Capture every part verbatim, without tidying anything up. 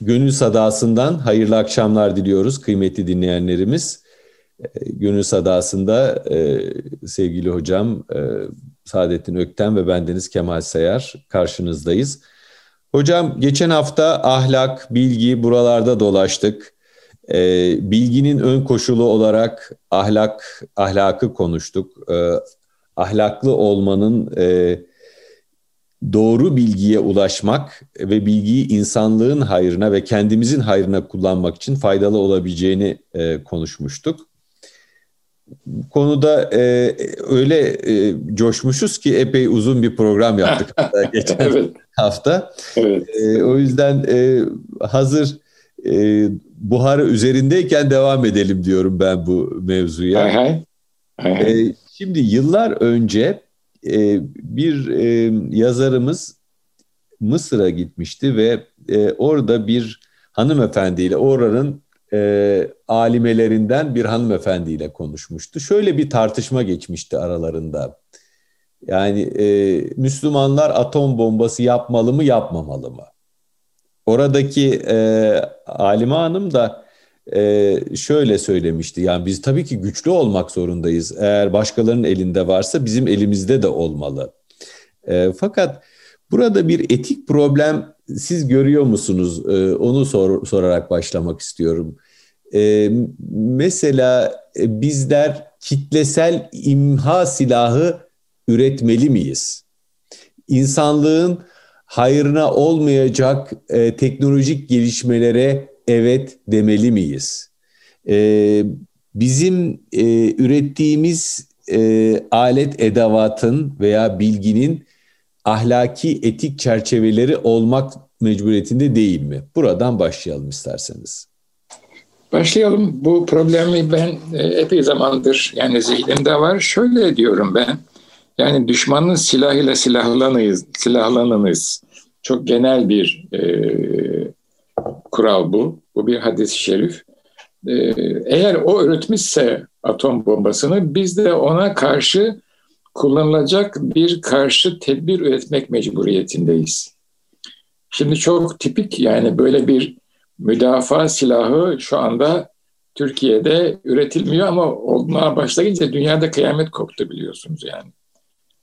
Gönül Sadası'ndan hayırlı akşamlar diliyoruz kıymetli dinleyenlerimiz. Gönül Sadası'nda e, sevgili hocam e, Saadettin Ökten ve bendeniz Kemal Sayar karşınızdayız. Hocam geçen hafta ahlak, bilgi buralarda dolaştık. E, bilginin ön koşulu olarak ahlak, ahlakı konuştuk. E, ahlaklı olmanın e, doğru bilgiye ulaşmak ve bilgiyi insanlığın hayrına ve kendimizin hayrına kullanmak için faydalı olabileceğini e, konuşmuştuk. Konuda e, öyle e, coşmuşuz ki epey uzun bir program yaptık geçen evet. hafta. Evet. E, o yüzden e, hazır e, buharı üzerindeyken devam edelim diyorum ben bu mevzuya. Hay hay. Hay hay. E, şimdi yıllar önce e, bir e, yazarımız Mısır'a gitmişti ve e, orada bir hanımefendiyle oranın E, alimelerinden bir hanımefendiyle konuşmuştu. Şöyle bir tartışma geçmişti aralarında. Yani e, Müslümanlar atom bombası yapmalı mı yapmamalı mı? Oradaki e, alime hanım da e, şöyle söylemişti. Yani biz tabii ki güçlü olmak zorundayız. Eğer başkalarının elinde varsa bizim elimizde de olmalı. E, fakat burada bir etik problem siz görüyor musunuz? Ee, onu sor, sorarak başlamak istiyorum. Ee, mesela bizler kitlesel imha silahı üretmeli miyiz? İnsanlığın hayrına olmayacak e, teknolojik gelişmelere evet demeli miyiz? Ee, bizim e, ürettiğimiz e, alet edevatın veya bilginin ahlaki, etik çerçeveleri olmak mecburiyetinde değil mi? Buradan başlayalım isterseniz. Başlayalım. Bu problemi ben epey zamandır yani zihnimde var. Şöyle diyorum ben. Yani düşmanın silahıyla silahlanıyız, silahlanınız. Çok genel bir e, kural bu. Bu bir hadis-i şerif. E, eğer o üretmişse atom bombasını biz de ona karşı kullanılacak bir karşı tedbir üretmek mecburiyetindeyiz. Şimdi çok tipik yani böyle bir müdafaa silahı şu anda Türkiye'de üretilmiyor ama olmaya başlayınca dünyada kıyamet koptu biliyorsunuz yani.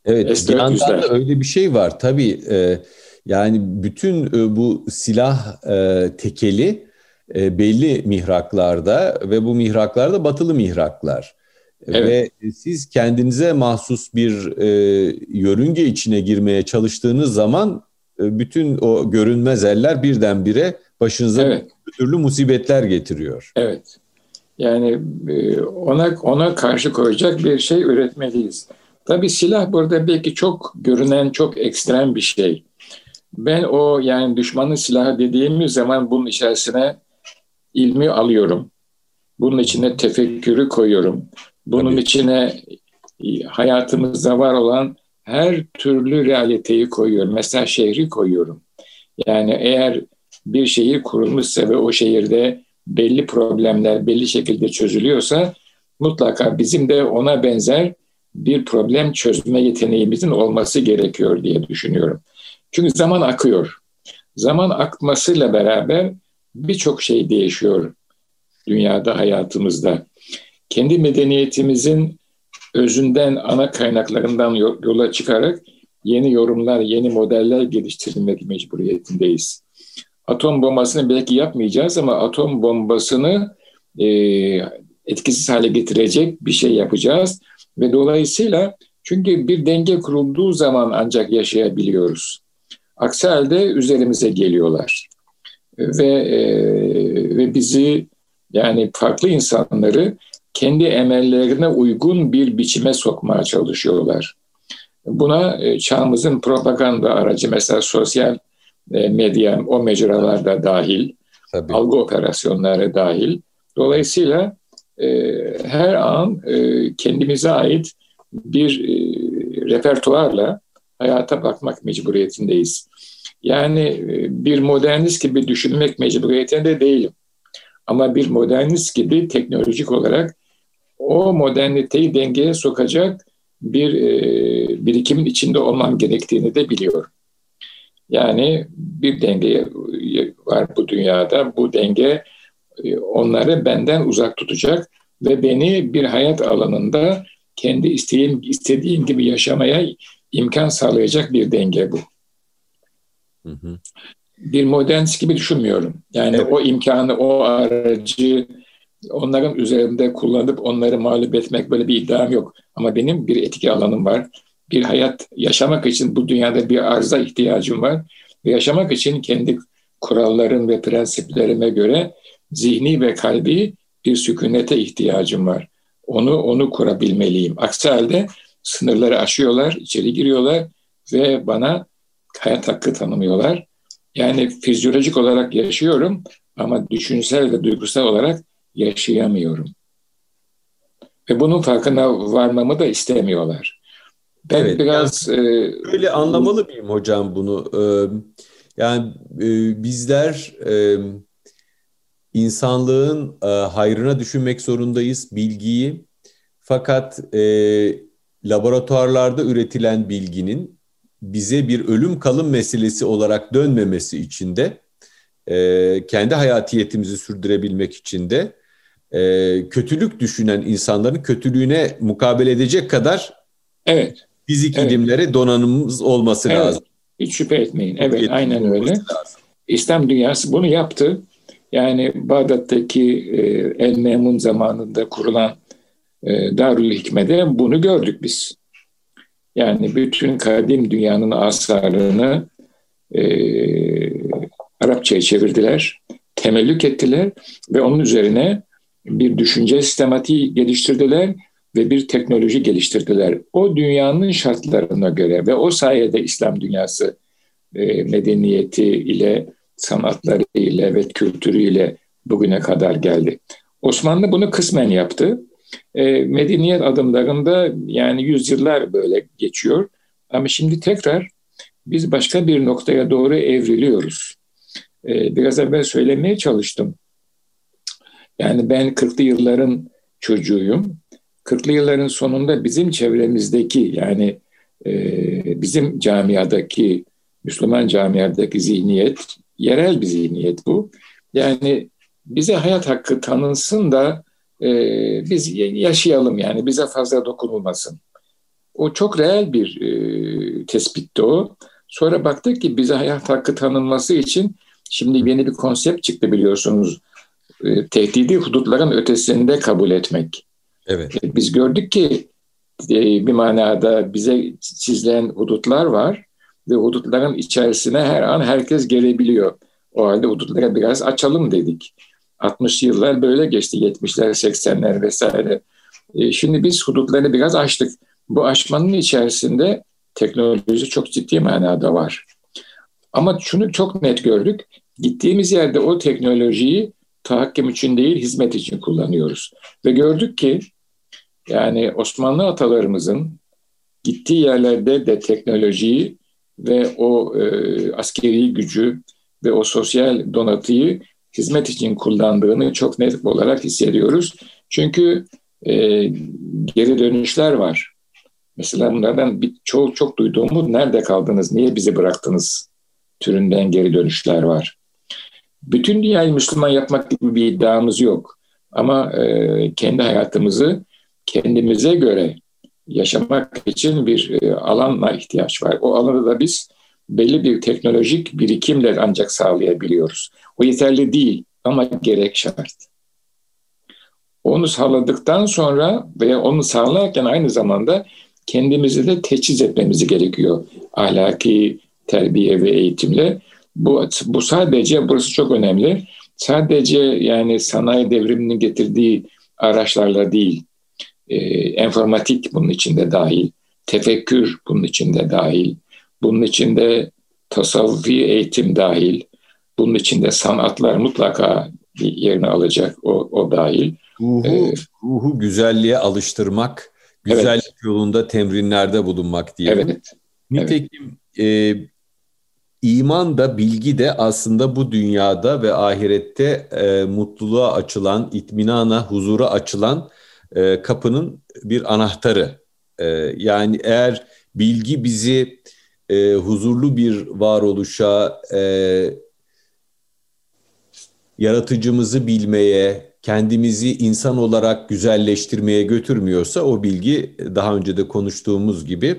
Evet, bir yandan da öyle bir şey var tabii e, yani bütün e, bu silah e, tekeli e, belli mihraklarda ve bu mihraklarda batılı mihraklar. Evet. Ve siz kendinize mahsus bir e, yörünge içine girmeye çalıştığınız zaman e, bütün o görünmez eller birdenbire başınıza evet. bir türlü musibetler getiriyor. Evet. Yani e, ona ona karşı koyacak bir şey üretmeliyiz. Tabii silah burada belki çok görünen, çok ekstrem bir şey. Ben o yani düşmanın silahı dediğimiz zaman bunun içerisine ilmi alıyorum. Bunun içine tefekkürü koyuyorum. Bunun Tabii. içine hayatımızda var olan her türlü realiteyi koyuyorum. Mesela şehri koyuyorum. Yani eğer bir şehir kurulmuşsa ve o şehirde belli problemler belli şekilde çözülüyorsa mutlaka bizim de ona benzer bir problem çözme yeteneğimizin olması gerekiyor diye düşünüyorum. Çünkü zaman akıyor. Zaman akmasıyla beraber birçok şey değişiyor dünyada, hayatımızda. Kendi medeniyetimizin özünden, ana kaynaklarından yola çıkarak yeni yorumlar, yeni modeller geliştirmek mecburiyetindeyiz. Atom bombasını belki yapmayacağız ama atom bombasını e, etkisiz hale getirecek bir şey yapacağız. Ve dolayısıyla çünkü bir denge kurulduğu zaman ancak yaşayabiliyoruz. Aksi halde üzerimize geliyorlar. Ve, e, ve bizi yani farklı insanları kendi emellerine uygun bir biçime sokmaya çalışıyorlar. Buna çağımızın propaganda aracı, mesela sosyal medya, o mecralar da dahil, Tabii. algı operasyonları dahil. Dolayısıyla her an kendimize ait bir repertuarla hayata bakmak mecburiyetindeyiz. Yani bir modernist gibi düşünmek mecburiyetinde değilim. Ama bir modernist gibi teknolojik olarak o moderniteyi dengeye sokacak bir e, birikimin içinde olmam gerektiğini de biliyorum. Yani bir denge var bu dünyada. Bu denge onları benden uzak tutacak ve beni bir hayat alanında kendi isteğim, istediğim gibi yaşamaya imkan sağlayacak bir denge bu. Hı hı. Bir modernist gibi düşünmüyorum. Yani evet. O imkanı, o aracı onların üzerinde kullanıp onları mağlup etmek, böyle bir iddiam yok. Ama benim bir etik alanım var. Bir hayat yaşamak için bu dünyada bir arza ihtiyacım var. Ve yaşamak için kendi kurallarım ve prensiplerime göre zihni ve kalbi bir sükunete ihtiyacım var. Onu onu kurabilmeliyim. Aksi halde sınırları aşıyorlar, içeri giriyorlar ve bana hayat hakkı tanımıyorlar. Yani fizyolojik olarak yaşıyorum ama düşünsel ve duygusal olarak yaşayamıyorum. Ve bunun farkına varmamı da istemiyorlar. Ben evet, biraz yani, e, öyle anlamalı mıyım hocam bunu? Ee, yani e, bizler e, insanlığın e, hayrına düşünmek zorundayız bilgiyi. Fakat e, laboratuvarlarda üretilen bilginin bize bir ölüm kalım meselesi olarak dönmemesi için de e, kendi hayatiyetimizi sürdürebilmek için de e, kötülük düşünen insanların kötülüğüne mukabele edecek kadar evet, fizik evet. ilimlere donanımımız olması evet. lazım. Hiç şüphe etmeyin. Evet, evet aynen öyle. Lazım. İslam dünyası bunu yaptı. Yani Bağdat'taki e, el Memun zamanında kurulan e, Darül Hikme'de bunu gördük biz. Yani bütün kadim dünyanın asarlarını e, Arapçaya çevirdiler, temellük ettiler ve onun üzerine bir düşünce sistematiği geliştirdiler ve bir teknoloji geliştirdiler. O dünyanın şartlarına göre ve o sayede İslam dünyası e, medeniyeti ile, sanatları ile ve kültürü ile bugüne kadar geldi. Osmanlı bunu kısmen yaptı. E, medeniyet adımlarında yani yüzyıllar böyle geçiyor. Ama şimdi tekrar biz başka bir noktaya doğru evriliyoruz. E, biraz evvel söylemeye çalıştım. Yani ben kırklı yılların çocuğuyum. kırklı yılların sonunda bizim çevremizdeki yani e, bizim camiadaki, Müslüman camiadaki zihniyet, yerel bir zihniyet bu. Yani bize hayat hakkı tanınsın da e, biz yaşayalım yani bize fazla dokunulmasın. O çok reel bir e, tespitti o. Sonra baktık ki bize hayat hakkı tanınması için şimdi yeni bir konsept çıktı biliyorsunuz. E, tehdidi hudutların ötesinde kabul etmek. Evet. Biz gördük ki bir manada bize çizilen hudutlar var ve hudutların içerisine her an herkes gelebiliyor. O halde hudutlara biraz açalım dedik. altmışlı yıllar böyle geçti, yetmişler, seksenler vesaire. Şimdi biz hudutları biraz açtık. Bu açmanın içerisinde teknoloji çok ciddi manada var. Ama şunu çok net gördük. Gittiğimiz yerde o teknolojiyi tahakküm için değil, hizmet için kullanıyoruz. Ve gördük ki yani Osmanlı atalarımızın gittiği yerlerde de teknolojiyi ve o e, askeri gücü ve o sosyal donatıyı hizmet için kullandığını çok net olarak hissediyoruz. Çünkü e, geri dönüşler var. Mesela bunlardan bir, çok, çok duyduğumuz "Nerede kaldınız, niye bizi bıraktınız?" türünden geri dönüşler var. Bütün dünyayı Müslüman yapmak gibi bir iddiamız yok. Ama e, kendi hayatımızı kendimize göre yaşamak için bir e, alana ihtiyaç var. O alanda da biz belli bir teknolojik birikimle ancak sağlayabiliyoruz. O yeterli değil ama gerek şart. Onu sağladıktan sonra veya onu sağlarken aynı zamanda kendimizi de teçhiz etmemiz gerekiyor. Ahlaki terbiye ve eğitimle. Bu, bu sadece, burası çok önemli, sadece yani sanayi devriminin getirdiği araçlarla değil, e, enformatik bunun içinde dahil, tefekkür bunun içinde dahil, bunun içinde tasavvufi eğitim dahil, bunun içinde sanatlar mutlaka yerini alacak, o, o dahil. Ruhu, ee, ruhu güzelliğe alıştırmak, güzellik evet. yolunda temrinlerde bulunmak diye. Evet. Nitekim... Evet. E, İman da bilgi de aslında bu dünyada ve ahirette e, mutluluğa açılan, itminana, huzura açılan e, kapının bir anahtarı. E, yani eğer bilgi bizi e, huzurlu bir varoluşa, e, yaratıcımızı bilmeye, kendimizi insan olarak güzelleştirmeye götürmüyorsa o bilgi, daha önce de konuştuğumuz gibi,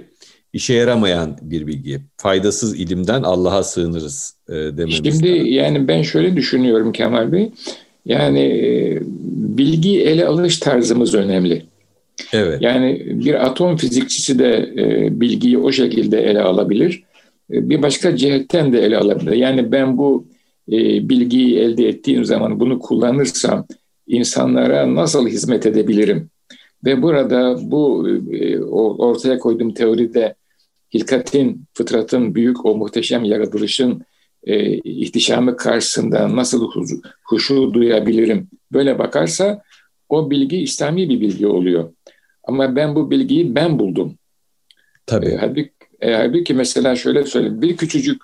işe yaramayan bir bilgi. Faydasız ilimden Allah'a sığınırız e, dememiz. Şimdi lazım. Yani ben şöyle düşünüyorum Kemal Bey. Yani e, bilgi ele alış tarzımız önemli. Evet. Yani bir atom fizikçisi de e, bilgiyi o şekilde ele alabilir. E, bir başka cihetten de ele alabilir. Yani ben bu e, bilgiyi elde ettiğim zaman bunu kullanırsam insanlara nasıl hizmet edebilirim? Ve burada bu e, ortaya koyduğum teoride hilkatin, fıtratın, büyük o muhteşem yaratılışın e, ihtişamı karşısında nasıl huzur, huşu duyabilirim? Böyle bakarsa o bilgi İslami bir bilgi oluyor. Ama ben bu bilgiyi ben buldum. Tabii. E, halbuki, e, halbuki mesela şöyle söyleyeyim. Bir küçücük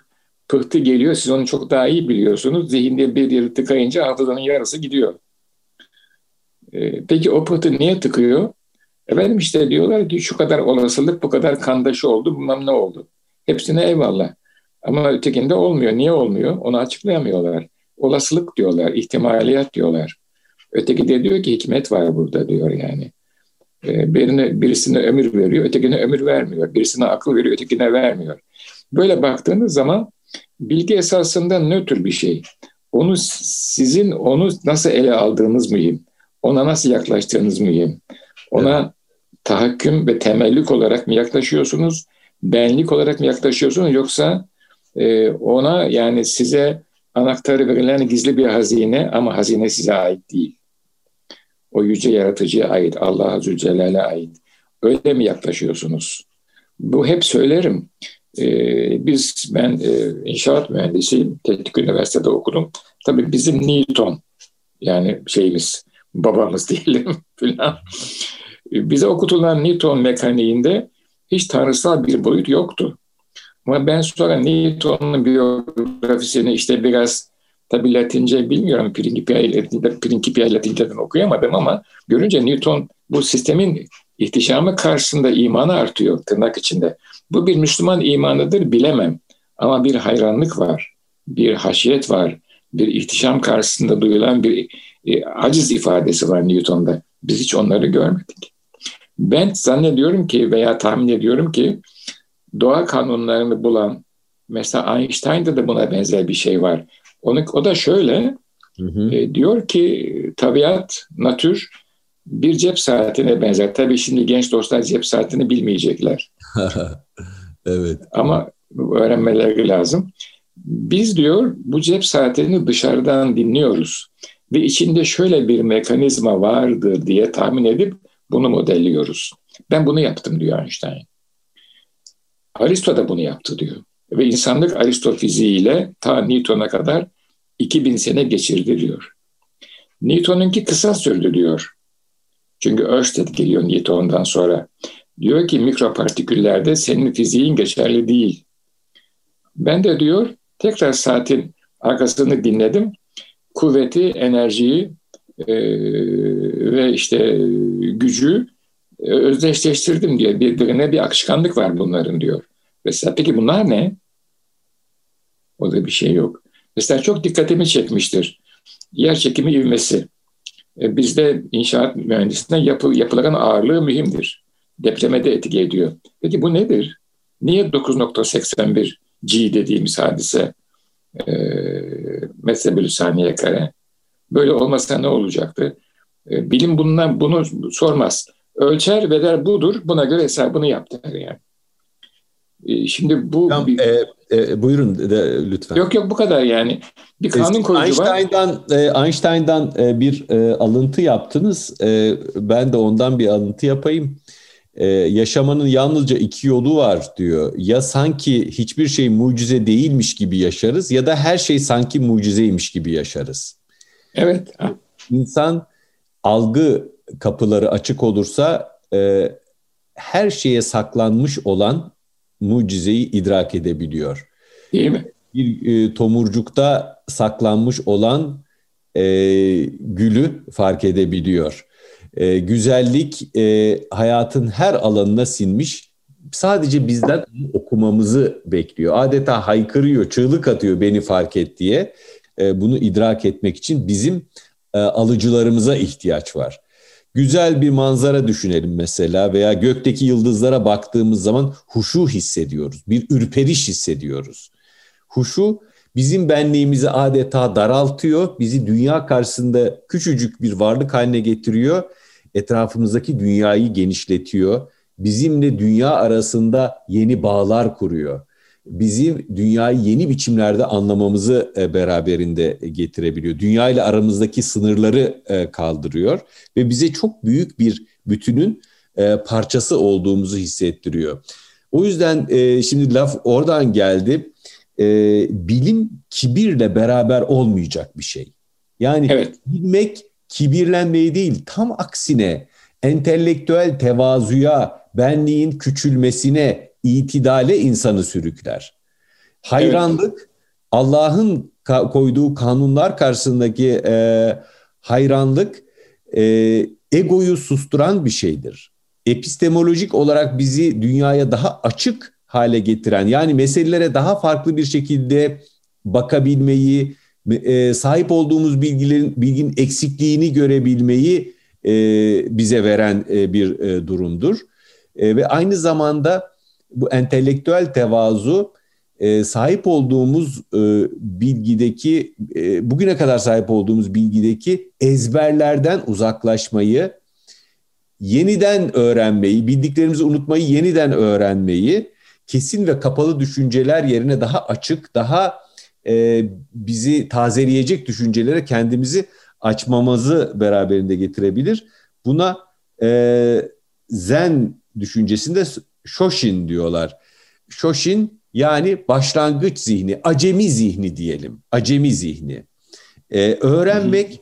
pıhtı geliyor. Siz onu çok daha iyi biliyorsunuz. Zihinde bir yeri tıkayınca hafızanın yarısı gidiyor. E, peki o pıhtı niye tıkıyor? Efendim işte diyorlar ki şu kadar olasılık, bu kadar kandaşı oldu, bilmem ne oldu. Hepsine eyvallah. Ama ötekinde olmuyor. Niye olmuyor? Onu açıklayamıyorlar. Olasılık diyorlar, ihtimaliyat diyorlar. Öteki de diyor ki hikmet var burada diyor yani. Birine, birisine ömür veriyor, ötekine ömür vermiyor. Birisine akıl veriyor, ötekine vermiyor. Böyle baktığınız zaman bilgi esasında nötr bir şey. Onu sizin onu nasıl ele aldığınız mühim. Ona nasıl yaklaştığınız mühim. Ona evet. Tahakküm ve temellik olarak mı yaklaşıyorsunuz? Benlik olarak mı yaklaşıyorsunuz? Yoksa e, ona yani size anahtarı verilen gizli bir hazine ama hazine size ait değil. O yüce yaratıcıya ait, Allah'a Zülcelal'e ait. Öyle mi yaklaşıyorsunuz? Bu hep söylerim. Ee, biz, ben e, inşaat mühendisiyim, Teknik Üniversitede okudum. Tabii bizim Newton, yani şeyimiz, babamız diyelim falan. Bize okutulan Newton mekaniğinde hiç tanrısal bir boyut yoktu. Ama ben sonra Newton'un biyografisini işte biraz, tabii Latince bilmiyorum, Pringipia Latince'den okuyamadım ama görünce Newton bu sistemin ihtişamı karşısında imanı artıyor tırnak içinde. Bu bir Müslüman imanıdır bilemem ama bir hayranlık var, bir haşiyet var, bir ihtişam karşısında duyulan bir e, aciz ifadesi var Newton'da. Biz hiç onları görmedik. Ben zannediyorum ki veya tahmin ediyorum ki doğa kanunlarını bulan, mesela Einstein'da da buna benzer bir şey var. Onu, o da şöyle, hı hı. E, diyor ki tabiat, natür bir cep saatine benzer. Tabii şimdi genç dostlar cep saatini bilmeyecekler. Evet. Ama öğrenmeleri lazım. Biz diyor bu cep saatini dışarıdan dinliyoruz ve içinde şöyle bir mekanizma vardır diye tahmin edip bunu modelliyoruz. Ben bunu yaptım diyor Einstein. Aristo da bunu yaptı diyor. Ve insanlık Aristo fiziğiyle ta Newton'a kadar iki bin sene geçirdi diyor. Newton'unki kısa sürdü diyor. Çünkü Örsted geliyor Newton'dan sonra. Diyor ki mikropartiküllerde senin fiziğin geçerli değil. Ben de diyor tekrar saatin arkasını dinledim. Kuvveti, enerjiyi e, ve işte gücü e, özdeşleştirdim diyor. Birbirine bir akışkanlık var bunların diyor. Mesela peki bunlar ne? O da bir şey yok. Mesela çok dikkatimi çekmiştir. Yer çekimi ivmesi. E, bizde inşaat mühendisliğinde yapı, yapıların ağırlığı mühimdir. Depreme de etki ediyor. Peki bu nedir? Niye dokuz nokta seksen bir G dediğimiz hadise e, metre bölü saniye kare? Böyle olmasa ne olacaktı? E, bilim bundan bunu sormaz. Ölçer ve der budur. Buna göre hesabını yaptı yani. Şimdi bu tamam, bir... e, e, buyurun de, lütfen. Yok yok bu kadar yani. Bir kanun koyucu var. Einstein'dan, e, Einstein'dan e, bir e, alıntı yaptınız. E, ben de ondan bir alıntı yapayım. E, yaşamanın yalnızca iki yolu var diyor. Ya sanki hiçbir şey mucize değilmiş gibi yaşarız ya da her şey sanki mucizeymiş gibi yaşarız. Evet. İnsan algı kapıları açık olursa e, her şeye saklanmış olan mucizeyi idrak edebiliyor. Değil mi? Bir e, tomurcukta saklanmış olan e, gülü fark edebiliyor. E, güzellik e, hayatın her alanına sinmiş sadece bizden okumamızı bekliyor. Adeta haykırıyor, çığlık atıyor beni fark et diye. Bunu idrak etmek için bizim alıcılarımıza ihtiyaç var. Güzel bir manzara düşünelim mesela veya gökteki yıldızlara baktığımız zaman huşu hissediyoruz. Bir ürperiş hissediyoruz. Huşu bizim benliğimizi adeta daraltıyor. Bizi dünya karşısında küçücük bir varlık haline getiriyor. Etrafımızdaki dünyayı genişletiyor. Bizimle dünya arasında yeni bağlar kuruyor. Bizim dünyayı yeni biçimlerde anlamamızı beraberinde getirebiliyor. Dünya ile aramızdaki sınırları kaldırıyor ve bize çok büyük bir bütünün parçası olduğumuzu hissettiriyor. O yüzden şimdi laf oradan geldi. Bilim kibirle beraber olmayacak bir şey. Yani evet. Bilmek kibirlenmeyi değil, tam aksine entelektüel tevazuya, benliğin küçülmesine, itidale insanı sürükler. Hayranlık, evet. Allah'ın koyduğu kanunlar karşısındaki e, hayranlık e, egoyu susturan bir şeydir. Epistemolojik olarak bizi dünyaya daha açık hale getiren, yani meselelere daha farklı bir şekilde bakabilmeyi, e, sahip olduğumuz bilgilerin, bilginin eksikliğini görebilmeyi e, bize veren e, bir e, durumdur. E, ve aynı zamanda bu entelektüel tevazu sahip olduğumuz bilgideki, bugüne kadar sahip olduğumuz bilgideki ezberlerden uzaklaşmayı, yeniden öğrenmeyi, bildiklerimizi unutmayı, yeniden öğrenmeyi, kesin ve kapalı düşünceler yerine daha açık, daha bizi tazeleyecek düşüncelere kendimizi açmamızı beraberinde getirebilir. Buna Zen düşüncesinde Şoşin diyorlar. Şoşin yani başlangıç zihni, acemi zihni diyelim. Acemi zihni. Ee, öğrenmek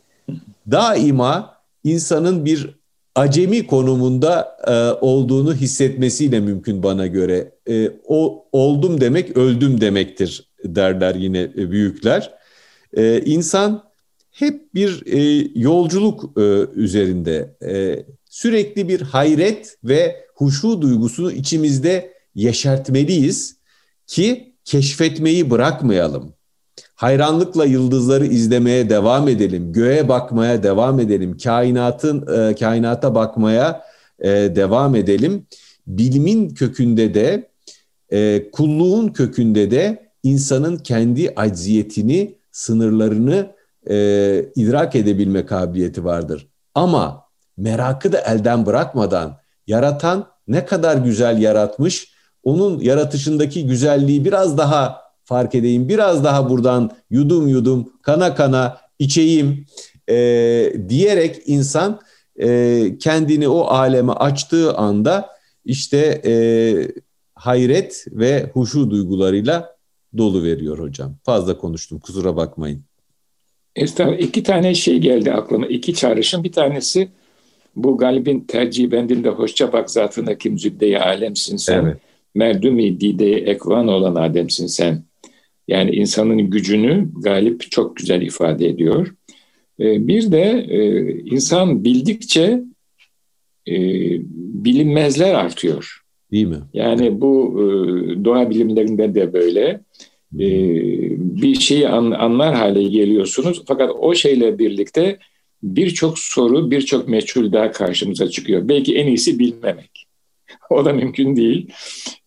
daima insanın bir acemi konumunda e, olduğunu hissetmesiyle mümkün bana göre. E, o oldum demek öldüm demektir derler yine büyükler. E, insan hep bir e, yolculuk e, üzerinde. E, sürekli bir hayret ve huşu duygusunu içimizde yeşertmeliyiz ki keşfetmeyi bırakmayalım. Hayranlıkla yıldızları izlemeye devam edelim, göğe bakmaya devam edelim, kainatın kainata bakmaya devam edelim. Bilimin kökünde de, kulluğun kökünde de insanın kendi acziyetini, sınırlarını idrak edebilme kabiliyeti vardır. Ama merakı da elden bırakmadan, yaratan ne kadar güzel yaratmış, onun yaratışındaki güzelliği biraz daha fark edeyim, biraz daha buradan yudum yudum, kana kana içeyim e, diyerek insan e, kendini o aleme açtığı anda işte e, hayret ve huşu duygularıyla dolu veriyor hocam. Fazla konuştum, kusura bakmayın. Estağfurullah. İki tane şey geldi aklıma, iki çağrışım. Bir tanesi bu Galib'in tercihbendinde hoşça bak zatına kim zübde-i alemsin sen, evet. Merdumi dide-i ekvan olan ademsin sen. Yani insanın gücünü Galip çok güzel ifade ediyor. Bir de insan bildikçe bilinmezler artıyor. Değil mi? Yani bu doğa bilimlerinde de böyle. Bir şeyi anlar hale geliyorsunuz. Fakat o şeyle birlikte birçok soru, birçok meçhul daha karşımıza çıkıyor. Belki en iyisi bilmemek. O da mümkün değil.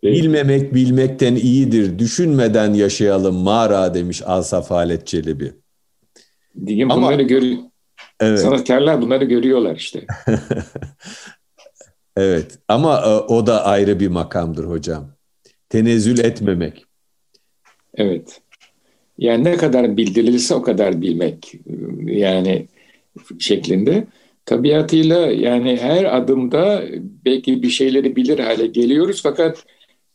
Bilmemek bilmekten iyidir. Düşünmeden yaşayalım mağara demiş Asaf Halet Çelebi. Diyeyim, ama bunları görüyor. Evet. Sanatkarlar bunları görüyorlar işte. Evet. Ama o da ayrı bir makamdır hocam. Tenezzül etmemek. Evet. Yani ne kadar bildirilirse o kadar bilmek. Yani şeklinde tabiatıyla, yani her adımda belki bir şeyleri bilir hale geliyoruz, fakat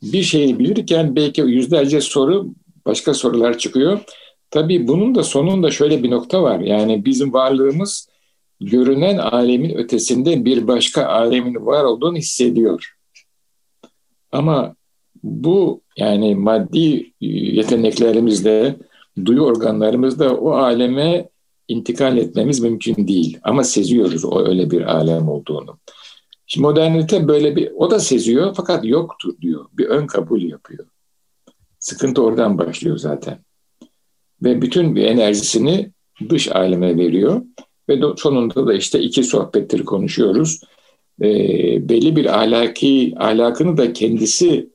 bir şeyi bilirken belki yüzlerce soru, başka sorular çıkıyor. Tabii bunun da sonunda şöyle bir nokta var, yani bizim varlığımız görünen alemin ötesinde bir başka alemin var olduğunu hissediyor. Ama bu yani maddi yeteneklerimizle, duyu organlarımızla o aleme intikal etmemiz mümkün değil. Ama seziyoruz o öyle bir alem olduğunu. Şimdi modernite böyle bir, o da seziyor fakat yoktur diyor. Bir ön kabul yapıyor. Sıkıntı oradan başlıyor zaten. Ve bütün bir enerjisini dış aleme veriyor. Ve sonunda da işte iki sohbetleri konuşuyoruz. E, belli bir ahlaki, ahlakını da kendisi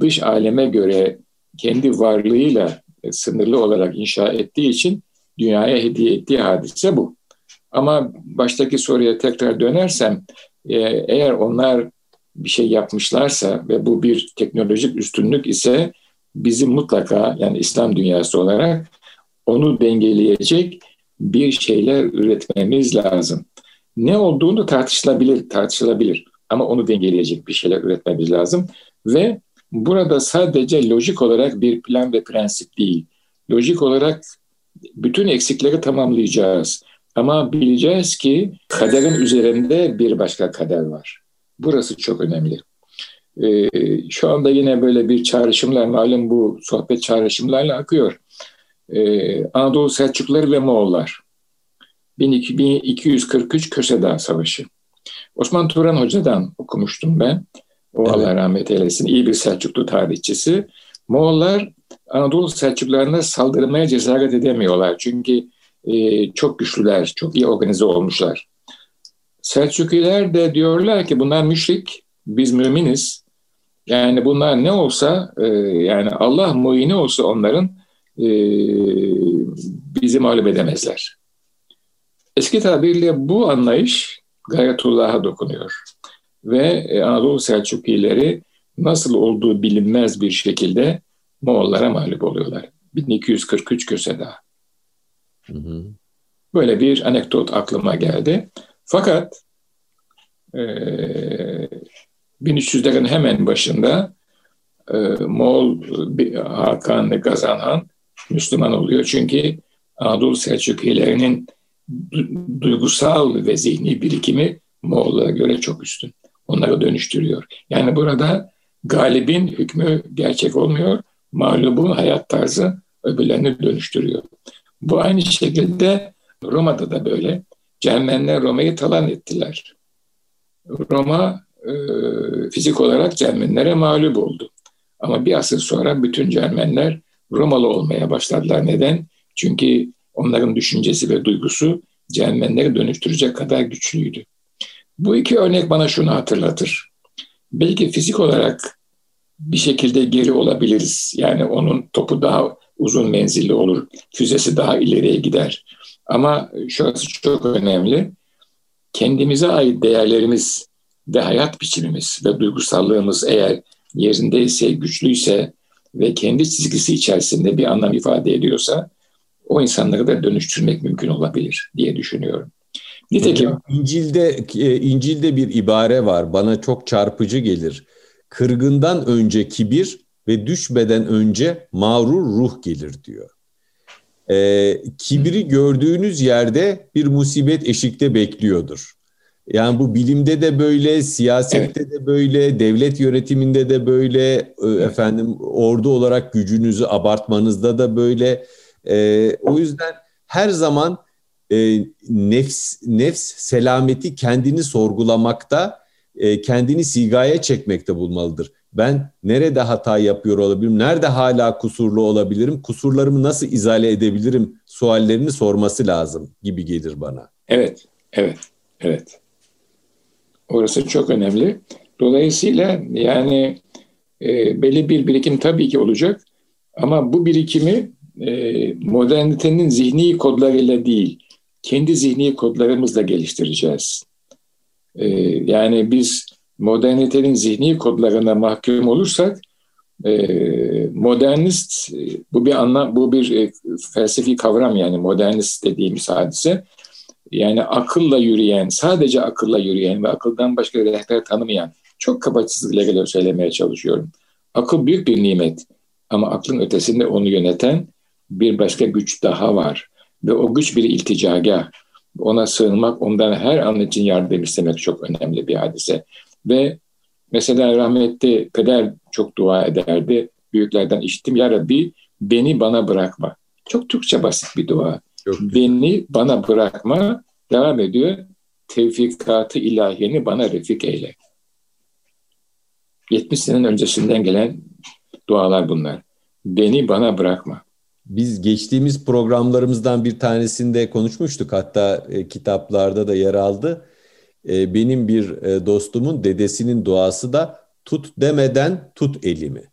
dış aleme göre kendi varlığıyla e, sınırlı olarak inşa ettiği için dünyaya hediye ettiği hadise bu. Ama baştaki soruya tekrar dönersem, e, eğer onlar bir şey yapmışlarsa ve bu bir teknolojik üstünlük ise bizim mutlaka, yani İslam dünyası olarak onu dengeleyecek bir şeyler üretmemiz lazım. Ne olduğunu tartışılabilir, tartışılabilir. Ama onu dengeleyecek bir şeyler üretmemiz lazım. Ve burada sadece lojik olarak bir plan ve prensip değil. Lojik olarak bütün eksikleri tamamlayacağız. Ama bileceğiz ki kaderin üzerinde bir başka kader var. Burası çok önemli. Ee, şu anda yine böyle bir çağrışımlar, malum bu sohbet çağrışımlarla akıyor. Ee, Anadolu Selçukluları ve Moğollar. bin iki yüz kırk üç Köse Dağı Savaşı. Osman Turan Hoca'dan okumuştum ben. O evet. Allah rahmet eylesin. İyi bir Selçuklu tarihçisi. Moğollar Anadolu Selçuklularına saldırmaya cesaret edemiyorlar. Çünkü e, çok güçlüler, çok iyi organize olmuşlar. Selçuklular da diyorlar ki bunlar müşrik, biz müminiz. Yani bunlar ne olsa, e, yani Allah muini olsa onların e, bizi mağlup edemezler. Eski tabirle bu anlayış Gayretullah'a dokunuyor. Ve Anadolu Selçukileri nasıl olduğu bilinmez bir şekilde Moğollara mağlup oluyorlar. bin iki yüz kırk üç Köse Dağı. Hı hı. Böyle bir anekdot aklıma geldi. Fakat e, bin üç yüzlerin hemen başında e, Moğol Hakan Gazan Han Müslüman oluyor. Çünkü Anadolu Selçukilerinin duygusal ve zihni birikimi Moğollara göre çok üstün. Onları dönüştürüyor. Yani burada galibin hükmü gerçek olmuyor. Mağlubun hayat tarzı öbürlerini dönüştürüyor. Bu aynı şekilde Roma'da da böyle. Cermenler Roma'yı talan ettiler. Roma e, fizik olarak Cermenlere mağlup oldu. Ama bir asır sonra bütün Cermenler Romalı olmaya başladılar. Neden? Çünkü onların düşüncesi ve duygusu Cermenleri dönüştürecek kadar güçlüydü. Bu iki örnek bana şunu hatırlatır. Belki fizik olarak bir şekilde geri olabiliriz. Yani onun topu daha uzun menzilli olur. Füzesi daha ileriye gider. Ama şurası çok önemli. Kendimize ait değerlerimiz ve hayat biçimimiz ve duygusallığımız eğer yerindeyse, güçlüyse ve kendi çizgisi içerisinde bir anlam ifade ediyorsa o insanları da dönüştürmek mümkün olabilir diye düşünüyorum. Nitekim İncil'de, İncil'de bir ibare var. Bana çok çarpıcı gelir. Kırgından önce kibir ve düşmeden önce mağrur ruh gelir diyor. Ee, kibri gördüğünüz yerde bir musibet eşikte bekliyordur. Yani bu bilimde de böyle, siyasette evet. de böyle, devlet yönetiminde de böyle, evet. efendim ordu olarak gücünüzü abartmanızda da böyle. Ee, o yüzden her zaman e, nefs, nefs selameti kendini sorgulamakta, e, kendini sigaya çekmekte bulmalıdır. Ben nerede hata yapıyor olabilirim, nerede hala kusurlu olabilirim, kusurlarımı nasıl izale edebilirim suallerini sorması lazım gibi gelir bana. Evet, evet, evet. Orası çok önemli. Dolayısıyla yani e, belli bir birikim tabii ki olacak ama bu birikimi modernitenin zihni kodlarıyla değil, kendi zihni kodlarımızla geliştireceğiz. Yani biz modernitenin zihni kodlarına mahkum olursak, modernist, bu bir anlam, bu bir felsefi kavram yani modernist dediğimiz hadise, yani akılla yürüyen, sadece akılla yürüyen ve akıldan başka rehber tanımayan, çok kaba çizgilerle söylemeye çalışıyorum. Akıl büyük bir nimet ama aklın ötesinde onu yöneten bir başka güç daha var. Ve o güç bir ilticagah. Ona sığınmak, ondan her an için yardım istemek çok önemli bir hadise. Ve mesela rahmetli peder çok dua ederdi. Büyüklerden işittim. Ya Rabbi beni bana bırakma. Çok Türkçe basit bir dua. Çok beni bana bırakma. Devam ediyor. tevfikatı ilahiyeni bana refik eyle. yetmiş senenin öncesinden gelen dualar bunlar. Beni bana bırakma. Biz geçtiğimiz programlarımızdan bir tanesinde konuşmuştuk. Hatta e, kitaplarda da yer aldı. E, benim bir e, dostumun dedesinin duası da tut demeden tut elimi.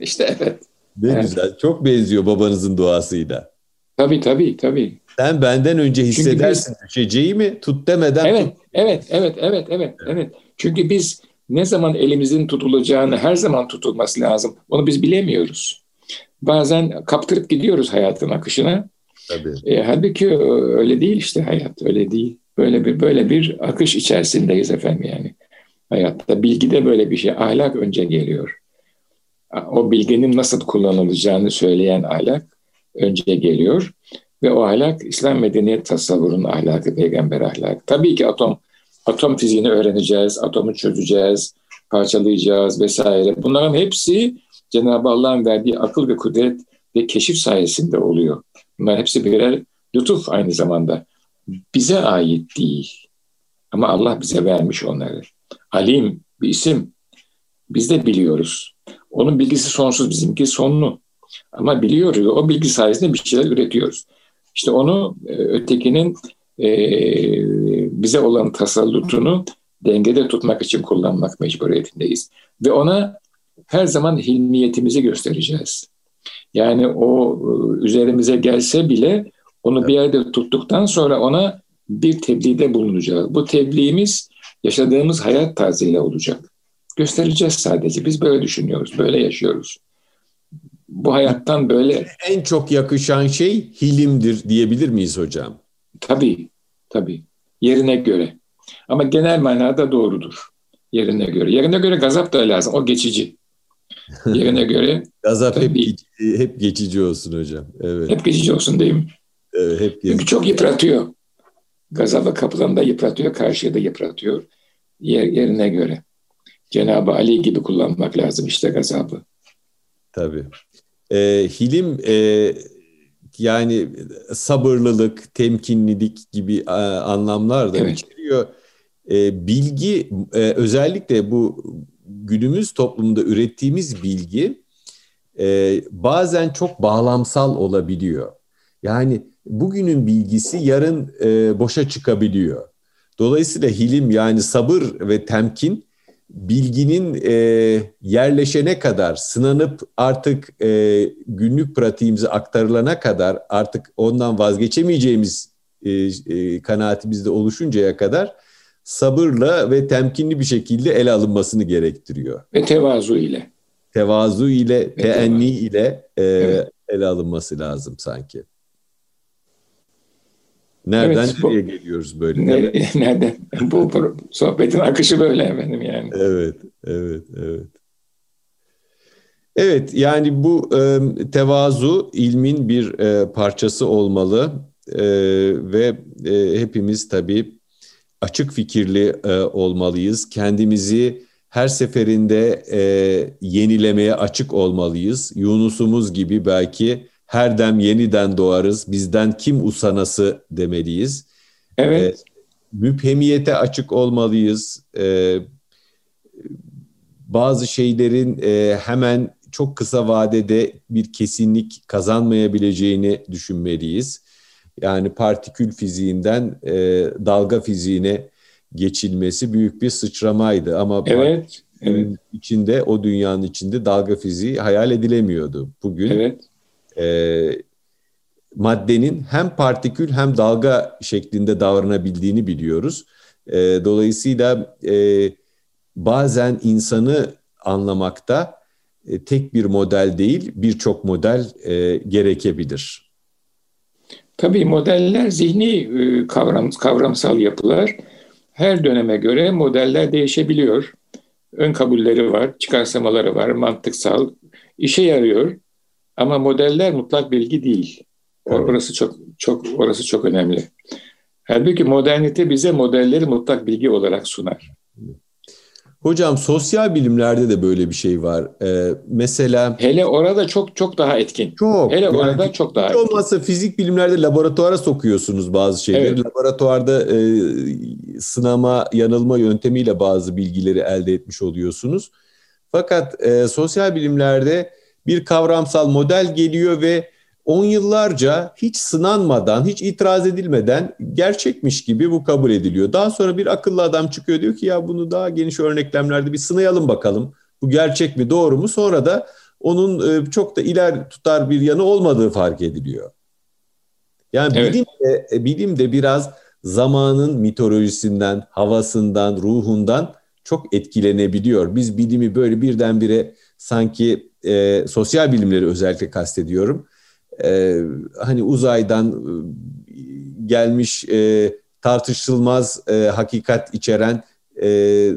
İşte evet. Ne evet. Güzel. Çok benziyor babanızın duasıyla. Tabii tabii tabii. Sen benden önce hissedersin biz... düşeceği mi? Tut demeden evet, tut. Evet, evet, evet, evet, evet. Çünkü biz ne zaman elimizin tutulacağını her zaman tutulması lazım. Onu biz bilemiyoruz. Bazen kaptırıp gidiyoruz hayatın akışına. Tabii. E, halbuki öyle değil işte, hayat öyle değil. Böyle bir böyle bir akış içerisindeyiz efendim yani. Hayatta bilgi de böyle bir şey. Ahlak önce geliyor. O bilginin nasıl kullanılacağını söyleyen ahlak önce geliyor. Ve o ahlak İslam medeniyet tasavvurunun ahlakı, peygamber ahlakı. Tabii ki atom atom fiziğini öğreneceğiz, atomu çözeceğiz, parçalayacağız vesaire. Bunların hepsi Cenab-ı Allah'ın verdiği akıl ve kudret ve keşif sayesinde oluyor. Bunlar hepsi birer lütuf aynı zamanda. Bize ait değil. Ama Allah bize vermiş onları. Alim bir isim. Biz de biliyoruz. Onun bilgisi sonsuz, bizimki sonlu. Ama biliyoruz. O bilgi sayesinde bir şeyler üretiyoruz. İşte onu ötekinin e, bize olan tasallutunu dengede tutmak için kullanmak mecburiyetindeyiz. Ve ona her zaman hilmiyetimizi göstereceğiz. Yani o üzerimize gelse bile onu bir yerde tuttuktan sonra ona bir tebliğde bulunacağız. Bu tebliğimiz yaşadığımız hayat tarzıyla olacak. Göstereceğiz sadece. Biz böyle düşünüyoruz, böyle yaşıyoruz. Bu hayattan böyle... En çok yakışan şey hilimdir diyebilir miyiz hocam? Tabii, tabii. Yerine göre. Ama genel manada doğrudur. Yerine göre. Yerine göre gazap da lazım. O geçici. Yerine göre... Gazap hep geçici, hep geçici olsun hocam. Evet. Hep geçici olsun değil mi? Evet, hep geçici. Çünkü çok yıpratıyor. Gazaba kapılan da yıpratıyor, karşıya da yıpratıyor. Yer, yerine göre. Cenab-ı Ali gibi kullanmak lazım işte gazabı. Tabii. E, hilim e, yani sabırlılık, temkinlilik gibi e, anlamlar da evet. içeriyor. E, bilgi e, özellikle bu günümüz toplumunda ürettiğimiz bilgi e, bazen çok bağlamsal olabiliyor. Yani bugünün bilgisi yarın e, boşa çıkabiliyor. Dolayısıyla hilim yani sabır ve temkin bilginin e, yerleşene kadar, sınanıp artık e, günlük pratiğimize aktarılana kadar, artık ondan vazgeçemeyeceğimiz e, e, kanaatimizde oluşuncaya kadar sabırla ve temkinli bir şekilde ele alınmasını gerektiriyor. Ve tevazu ile. Tevazu ile, teenni ile e, evet. ele alınması lazım sanki. Nereden evet, nereye bu, geliyoruz böyle? Nereden? Evet. nereden? Bu sohbetin akışı böyle efendim yani. Evet, evet, evet. Evet, yani bu e, tevazu ilmin bir e, parçası olmalı e, ve e, hepimiz tabii açık fikirli e, olmalıyız. Kendimizi her seferinde e, yenilemeye açık olmalıyız. Yunus'umuz gibi belki... Her dem yeniden doğarız, bizden kim usanası demeliyiz. Evet. E, müphemiyete açık olmalıyız. E, bazı şeylerin e, hemen çok kısa vadede bir kesinlik kazanmayabileceğini düşünmeliyiz. Yani partikül fiziğinden e, dalga fiziğine geçilmesi büyük bir sıçramaydı. Ama evet, evet. içinde, o dünyanın içinde dalga fiziği hayal edilemiyordu bugün. Evet. E, maddenin hem partikül hem dalga şeklinde davranabildiğini biliyoruz. E, dolayısıyla e, bazen insanı anlamakta e, tek bir model değil, birçok model e, gerekebilir. Tabii modeller zihni e, kavram, kavramsal yapılar. Her döneme göre modeller değişebiliyor. Ön kabulleri var, çıkarsamaları var, mantıksal, işe yarıyor. Ama modeller mutlak bilgi değil. Evet. Orası çok çok orası çok önemli. Halbuki modernite bize modelleri mutlak bilgi olarak sunar. Hocam sosyal bilimlerde de böyle bir şey var. Ee, mesela... Hele orada çok çok daha etkin. Çok. Hele yani orada çok daha etkin. Olmazsa fizik bilimlerde laboratuvara sokuyorsunuz bazı şeyleri. Evet. Laboratuvarda e, sınama, yanılma yöntemiyle bazı bilgileri elde etmiş oluyorsunuz. Fakat e, sosyal bilimlerde bir kavramsal model geliyor ve on yıllarca hiç sınanmadan, hiç itiraz edilmeden gerçekmiş gibi bu kabul ediliyor. Daha sonra bir akıllı adam çıkıyor, diyor ki ya bunu daha geniş örneklemlerde bir sınayalım bakalım. Bu gerçek mi, doğru mu? Sonra da onun çok da iler tutar bir yanı olmadığı fark ediliyor. Yani evet. bilim de, bilim de biraz zamanın mitolojisinden, havasından, ruhundan çok etkilenebiliyor. Biz bilimi böyle birdenbire sanki e, sosyal bilimleri özellikle kastediyorum. Ee, hani uzaydan e, gelmiş e, tartışılmaz e, hakikat içeren, e,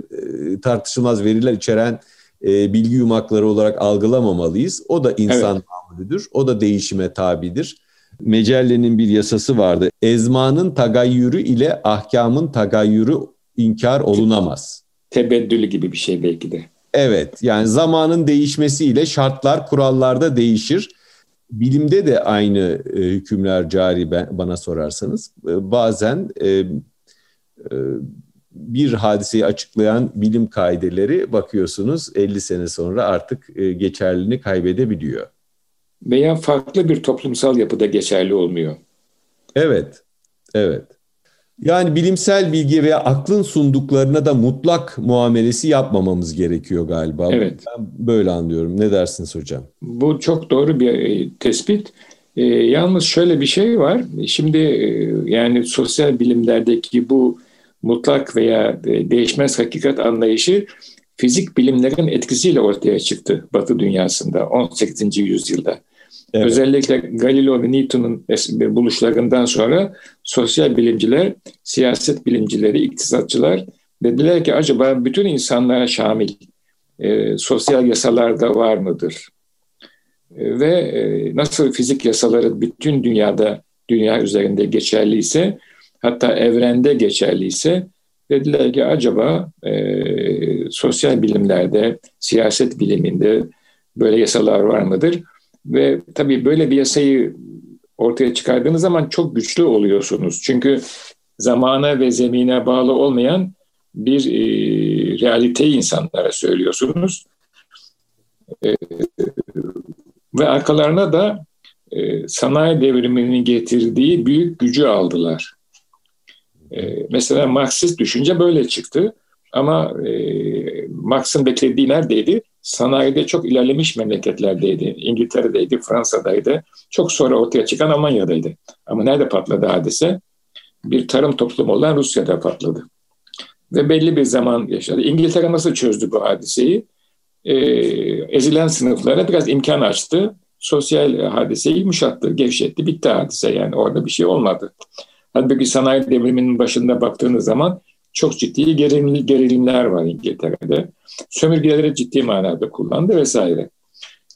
tartışılmaz veriler içeren e, bilgi yumakları olarak algılamamalıyız. O da insan evet. mamülüdür, o da değişime tabidir. Mecelle'nin bir yasası vardı. Ezmanın tagayyürü ile ahkamın tagayyürü inkar olunamaz. Tebeddülü gibi bir şey belki de. Evet, yani zamanın değişmesiyle şartlar, kurallar da değişir. Bilimde de aynı e, hükümler cari ben, bana sorarsanız. E, bazen e, e, bir hadiseyi açıklayan bilim kaideleri bakıyorsunuz elli sene sonra artık e, geçerliliğini kaybedebiliyor. Veya farklı bir toplumsal yapıda geçerli olmuyor. Evet, evet. Yani bilimsel bilgi veya aklın sunduklarına da mutlak muamelesi yapmamamız gerekiyor galiba. Evet. Ben böyle anlıyorum. Ne dersiniz hocam? Bu çok doğru bir tespit. E, yalnız şöyle bir şey var. Şimdi e, yani sosyal bilimlerdeki bu mutlak veya değişmez hakikat anlayışı fizik bilimlerin etkisiyle ortaya çıktı Batı dünyasında on sekizinci yüzyılda. Evet. Özellikle Galileo ve Newton'un buluşlarından sonra sosyal bilimciler, siyaset bilimcileri, iktisatçılar dediler ki acaba bütün insanlara şamil e, sosyal yasalar da var mıdır? E, ve e, nasıl fizik yasaları bütün dünyada, dünya üzerinde geçerliyse, hatta evrende geçerliyse dediler ki acaba e, sosyal bilimlerde, siyaset biliminde böyle yasalar var mıdır? Ve tabii böyle bir yasayı ortaya çıkardığınız zaman çok güçlü oluyorsunuz. Çünkü zamana ve zemine bağlı olmayan bir e, realiteyi insanlara söylüyorsunuz. E, ve arkalarına da e, sanayi devriminin getirdiği büyük gücü aldılar. E, mesela Marksist düşünce böyle çıktı. Ama e, Marx'ın beklediği neredeydi? Sanayide çok ilerlemiş memleketlerdeydi. İngiltere'deydi, Fransa'daydı. Çok sonra ortaya çıkan Almanya'daydı. Ama nerede patladı hadise? Bir tarım toplumu olan Rusya'da patladı. Ve belli bir zaman yaşadı. İngiltere nasıl çözdü bu hadiseyi? Ee, ezilen sınıflara biraz imkan açtı. Sosyal hadiseyi yumuşattı, gevşetti. Bitti hadise yani. Orada bir şey olmadı. Halbuki sanayi devriminin başında baktığınız zaman çok ciddi gerilim, gerilimler var İngiltere'de. Sömürgeleri ciddi manada kullandı vesaire.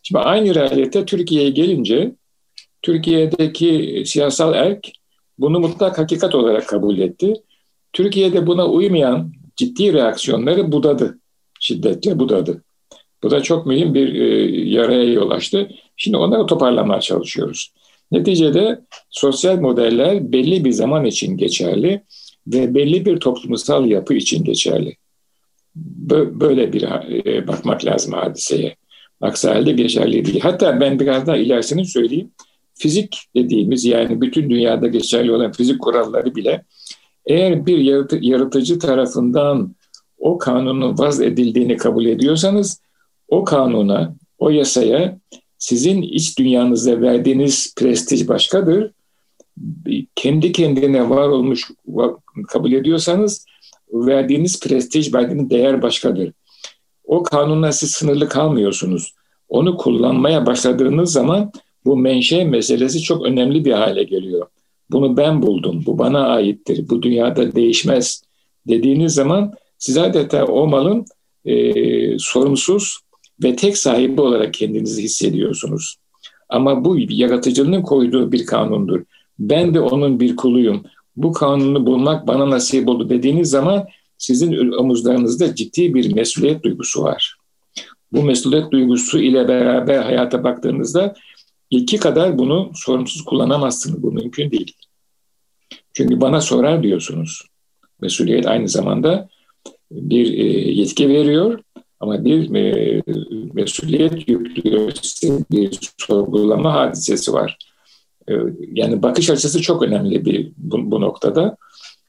Şimdi aynı realite Türkiye'ye gelince, Türkiye'deki siyasal erk bunu mutlak hakikat olarak kabul etti. Türkiye'de buna uymayan ciddi reaksiyonları budadı. Şiddetle budadı. Bu da çok mühim bir yaraya yol açtı. Şimdi onları toparlamaya çalışıyoruz. Neticede sosyal modeller belli bir zaman için geçerli ve belli bir toplumsal yapı için geçerli. Böyle bir bakmak lazım hadiseye. Aksi halde geçerli değil. Hatta ben biraz daha ilerisini söyleyeyim. Fizik dediğimiz yani bütün dünyada geçerli olan fizik kuralları bile eğer bir yaratı, yaratıcı tarafından o kanunun vaz edildiğini kabul ediyorsanız o kanuna, o yasaya sizin iç dünyanıza verdiğiniz prestij başkadır. Kendi kendine var olmuş kabul ediyorsanız verdiğiniz prestij, verdiğiniz değer başkadır. O kanunla siz sınırlı kalmıyorsunuz. Onu kullanmaya başladığınız zaman bu menşe meselesi çok önemli bir hale geliyor. Bunu ben buldum, bu bana aittir, bu dünyada değişmez dediğiniz zaman siz adeta o malın e, sorumsuz ve tek sahibi olarak kendinizi hissediyorsunuz. Ama bu yaratıcının koyduğu bir kanundur. Ben de onun bir kuluyum. Bu kanunu bulmak bana nasip oldu dediğiniz zaman sizin omuzlarınızda ciddi bir mesuliyet duygusu var. Bu mesuliyet duygusu ile beraber hayata baktığınızda iki kadar bunu sorumsuz kullanamazsınız. Bu mümkün değil. Çünkü bana sorar diyorsunuz. Mesuliyet aynı zamanda bir yetki veriyor ama bir mesuliyet yüklüyor. Bir sorgulama hadisesi var. Yani bakış açısı çok önemli bir bu, bu noktada.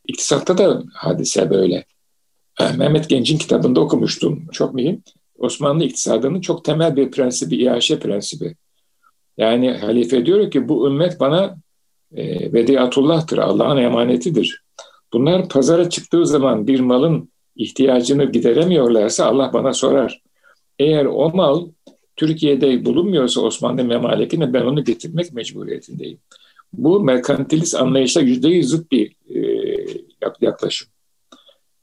İktisatta da hadise böyle. Mehmet Genc'in kitabında okumuştum. Çok mühim. Osmanlı iktisadının çok temel bir prensibi, iaşe prensibi. Yani halife diyor ki bu ümmet bana e, vediatullah'tır, Allah'ın emanetidir. Bunlar pazara çıktığı zaman bir malın ihtiyacını gideremiyorlarsa Allah bana sorar. Eğer o mal Türkiye'de bulunmuyorsa Osmanlı memleketine ben onu getirmek mecburiyetindeyim. Bu merkantilist anlayışla yüzde yüz zıt bir e, yaklaşım.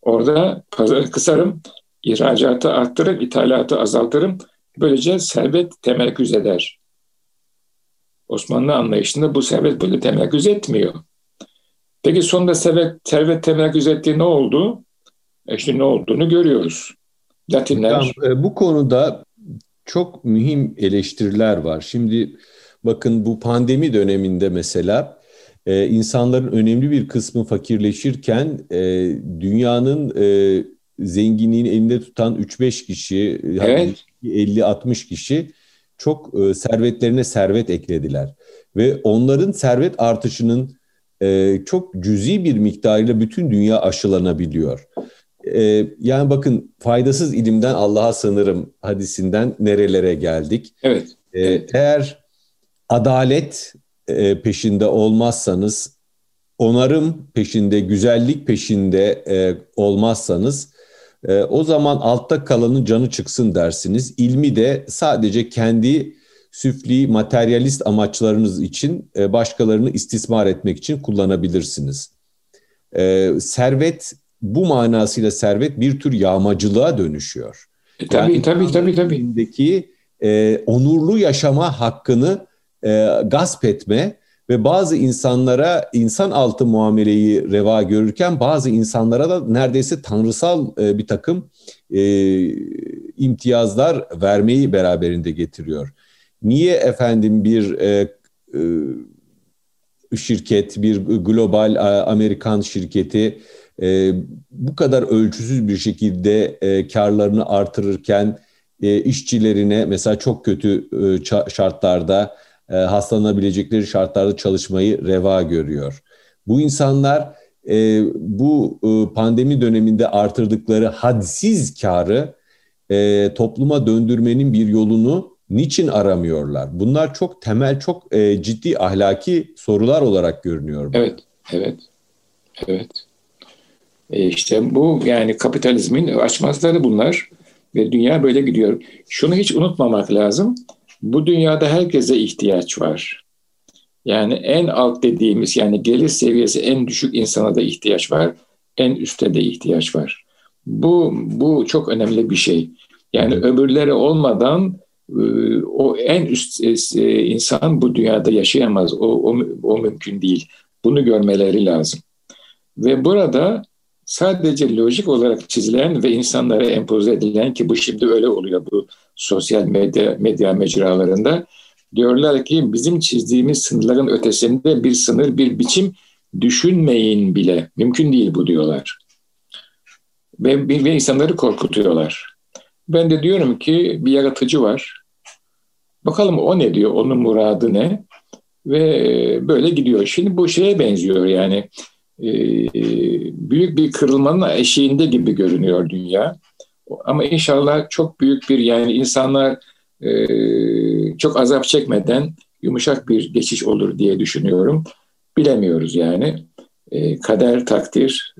Orada pazarı kısarım, ihracatı arttırırım, ithalatı azaltırım. Böylece servet temerküz eder. Osmanlı anlayışında bu servet böyle temerküz etmiyor. Peki sonunda servet, servet temerküz ettiği ne oldu? E şimdi ne olduğunu görüyoruz. Latinler... Bu konuda çok mühim eleştiriler var. Şimdi bakın bu pandemi döneminde mesela e, insanların önemli bir kısmı fakirleşirken e, dünyanın e, zenginliğini elinde tutan üç beş kişi, evet. elli altmış kişi çok e, servetlerine servet eklediler. Ve onların servet artışının e, çok cüzi bir miktarıyla bütün dünya aşılanabiliyor. Yani bakın faydasız ilimden Allah'a sığınırım hadisinden nerelere geldik. Evet. evet. Eğer adalet peşinde olmazsanız, onarım peşinde, güzellik peşinde olmazsanız o zaman altta kalanın canı çıksın dersiniz. İlmi de sadece kendi süfli materyalist amaçlarınız için başkalarını istismar etmek için kullanabilirsiniz. Servet bu manasıyla servet bir tür yağmacılığa dönüşüyor. E, tabii, yani, tabii tabii tabii tabii. E, onurlu yaşama hakkını e, gasp etme ve bazı insanlara insan altı muameleyi reva görürken bazı insanlara da neredeyse tanrısal e, bir takım e, imtiyazlar vermeyi beraberinde getiriyor. Niye efendim bir e, e, şirket, bir global a, Amerikan şirketi Ee, bu kadar ölçüsüz bir şekilde e, karlarını artırırken e, işçilerine mesela çok kötü e, şartlarda e, hastalanabilecekleri şartlarda çalışmayı reva görüyor. Bu insanlar e, bu e, pandemi döneminde artırdıkları hadsiz karı e, topluma döndürmenin bir yolunu niçin aramıyorlar? Bunlar çok temel, çok e, ciddi ahlaki sorular olarak görünüyor. Evet, evet, evet. İşte bu yani kapitalizmin açmazları bunlar ve dünya böyle gidiyor. Şunu hiç unutmamak lazım. Bu dünyada herkese ihtiyaç var. Yani en alt dediğimiz yani gelir seviyesi en düşük insana da ihtiyaç var. En üstte de ihtiyaç var. Bu bu çok önemli bir şey. Yani öbürleri olmadan o en üst insan bu dünyada yaşayamaz. O, o, o mümkün değil. Bunu görmeleri lazım. Ve burada sadece lojik olarak çizilen ve insanlara empoze edilen ki bu şimdi öyle oluyor bu sosyal medya, medya mecralarında. Diyorlar ki bizim çizdiğimiz sınırların ötesinde bir sınır, bir biçim düşünmeyin bile. Mümkün değil bu diyorlar. Ve, ve insanları korkutuyorlar. Ben de diyorum ki bir yaratıcı var. Bakalım o ne diyor, onun muradı ne? Ve böyle gidiyor. Şimdi bu şeye benziyor yani. Büyük bir kırılmanın eşiğinde gibi görünüyor dünya. Ama inşallah çok büyük bir yani insanlar çok azap çekmeden yumuşak bir geçiş olur diye düşünüyorum. Bilemiyoruz yani. Kader, takdir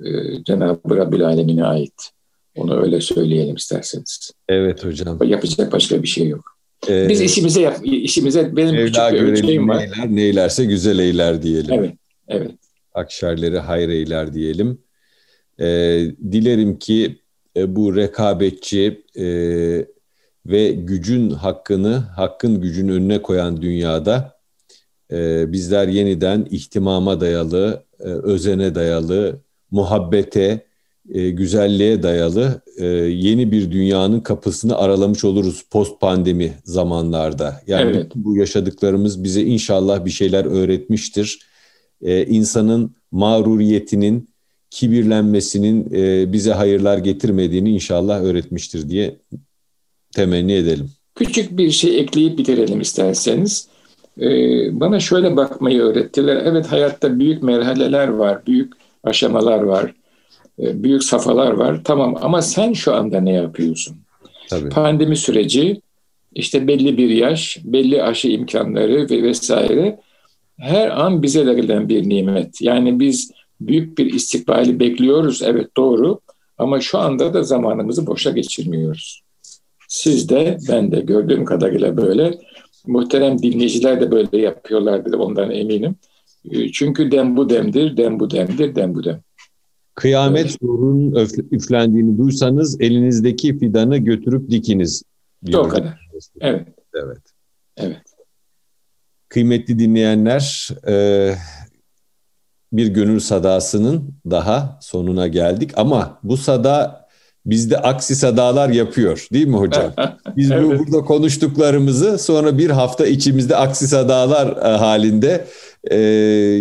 Cenab-ı Rabbül Alemin'e ait. Onu öyle söyleyelim isterseniz. Evet hocam. Yapacak başka bir şey yok. Ee, Biz işimize yap, işimize benim küçük bir ölçeğim var. Neyler, neylerse güzel eyler diyelim. Evet, evet. Akşerleri hayreyler diyelim. E, dilerim ki e, bu rekabetçi e, ve gücün hakkını, hakkın gücün önüne koyan dünyada e, bizler yeniden ihtimama dayalı, e, özene dayalı, muhabbete e, güzelliğe dayalı e, yeni bir dünyanın kapısını aralamış oluruz post pandemi zamanlarda. Yani evet. Bu yaşadıklarımız bize inşallah bir şeyler öğretmiştir. E, insanın mağruriyetinin, kibirlenmesinin e, bize hayırlar getirmediğini inşallah öğretmiştir diye temenni edelim. Küçük bir şey ekleyip bitirelim isterseniz. Ee, bana şöyle bakmayı öğrettiler. Evet, hayatta büyük merhaleler var, büyük aşamalar var, büyük safhalar var. Tamam, ama sen şu anda ne yapıyorsun? Tabii. Pandemi süreci, işte belli bir yaş, belli aşı imkanları ve vesaire her an bize verilen bir nimet. Yani biz büyük bir istikbali bekliyoruz, evet doğru, ama şu anda da zamanımızı boşa geçirmiyoruz. Siz de, ben de gördüğüm kadarıyla böyle, muhterem dinleyiciler de böyle yapıyorlardır, ondan eminim. Çünkü dem bu demdir, dem bu demdir, dem bu dem. Kıyamet nurunun evet. üflendiğini duysanız elinizdeki fidanı götürüp dikiniz. O kadar. Evet. Evet. Evet. Kıymetli dinleyenler, bir gönül sadasının daha sonuna geldik ama bu sada bizde aksi sadalar yapıyor, değil mi hocam? Biz evet. burada konuştuklarımızı sonra bir hafta içimizde aksi sadalar halinde, e,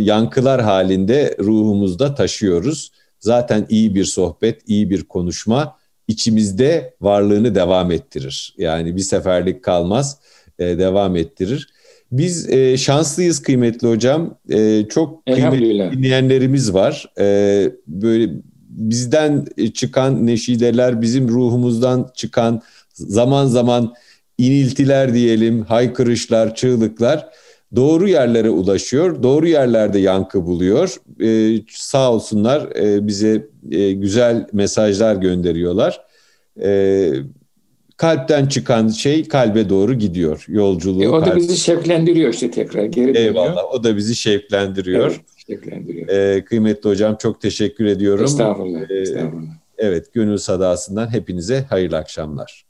yankılar halinde ruhumuzda taşıyoruz. Zaten iyi bir sohbet, iyi bir konuşma içimizde varlığını devam ettirir. Yani bir seferlik kalmaz, e, devam ettirir. Biz e, şanslıyız kıymetli hocam. E, çok kıymetli dinleyenlerimiz var. E, böyle... Bizden çıkan neşideler, bizim ruhumuzdan çıkan zaman zaman iniltiler diyelim, haykırışlar, çığlıklar doğru yerlere ulaşıyor, doğru yerlerde yankı buluyor. Ee, sağ olsunlar e, bize e, güzel mesajlar gönderiyorlar. Ee, kalpten çıkan şey kalbe doğru gidiyor yolculuğu. E, o da kalp... bizi şevklendiriyor işte tekrar geri dönüyor. Eyvallah, o da bizi şevklendiriyor. Evet. Ee, kıymetli hocam çok teşekkür ediyorum. Estağfurullah. Ee, estağfurullah. Evet, Gönül Sadası'ndan hepinize hayırlı akşamlar.